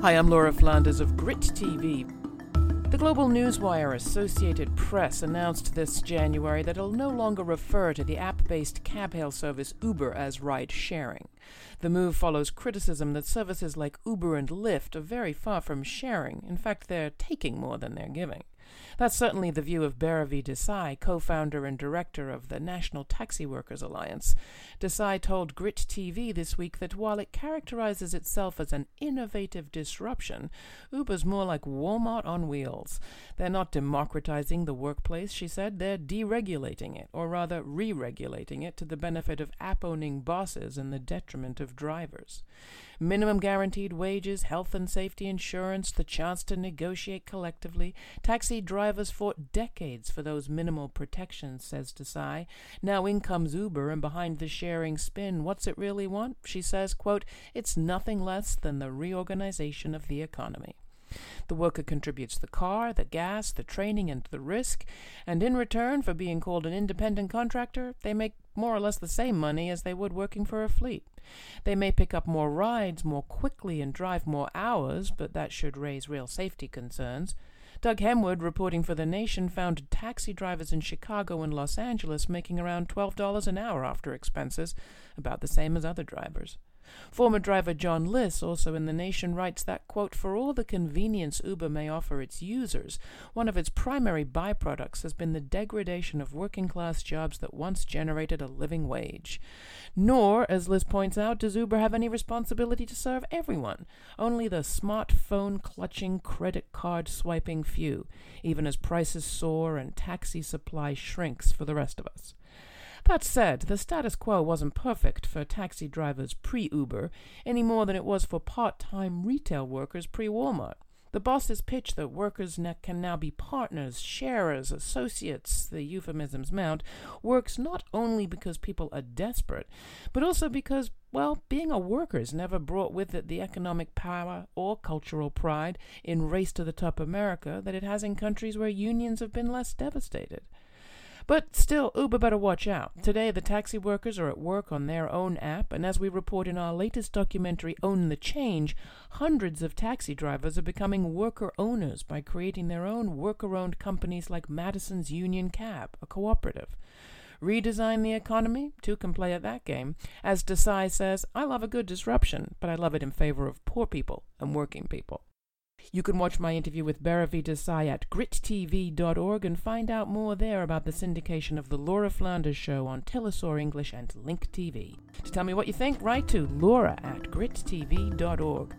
Hi, I'm Laura Flanders of GRITtv. The Global Newswire Associated Press announced this January that it'll no longer refer to the app-based cab hail service Uber as ride-sharing. The move follows criticism that services like Uber and Lyft are very far from sharing. In fact, they're taking more than they're giving. That's certainly the view of Bhairavi Desai, co-founder and director of the National Taxi Workers Alliance. Desai told GRITtv this week that while it characterizes itself as an innovative disruption, Uber's more like Walmart on wheels. They're not democratizing the workplace, she said. They're deregulating it, or rather re-regulating it, to the benefit of app-owning bosses and the detriment of drivers. Minimum guaranteed wages, health and safety insurance, the chance to negotiate collectively. Taxi drivers fought decades for those minimal protections, says Desai. Now in comes Uber, and behind the sharing spin, what's it really want? She says, quote, it's nothing less than the reorganization of the economy. The worker contributes the car, the gas, the training, and the risk, and in return for being called an independent contractor, they make more or less the same money as they would working for a fleet. They may pick up more rides more quickly and drive more hours, but that should raise real safety concerns. Doug Henwood, reporting for The Nation, found taxi drivers in Chicago and Los Angeles making around $12 an hour after expenses, about the same as other drivers. Former driver Jon Liss, also in The Nation, writes that, quote, for all the convenience Uber may offer its users, one of its primary byproducts has been the degradation of working-class jobs that once generated a living wage. Nor, as Liss points out, does Uber have any responsibility to serve everyone, only the smartphone-clutching, credit card-swiping few, even as prices soar and taxi supply shrinks for the rest of us. That said, the status quo wasn't perfect for taxi drivers pre-Uber, any more than it was for part-time retail workers pre-Walmart. The boss's pitch that workers can now be partners, sharers, associates, the euphemisms mount, works not only because people are desperate, but also because, well, being a worker's never brought with it the economic power or cultural pride in race-to-the-top America that it has in countries where unions have been less devastated. But still, Uber better watch out. Today, the taxi workers are at work on their own app, and as we report in our latest documentary, Own the Change, hundreds of taxi drivers are becoming worker owners by creating their own worker-owned companies like Madison's Union Cab, a cooperative. Redesign the economy? Two can play at that game. As Desai says, I love a good disruption, but I love it in favor of poor people and working people. You can watch my interview with Bhairavi Desai at grittv.org and find out more there about the syndication of The Laura Flanders Show on teleSUR English and Link TV. To tell me what you think, write to laura@grittv.org.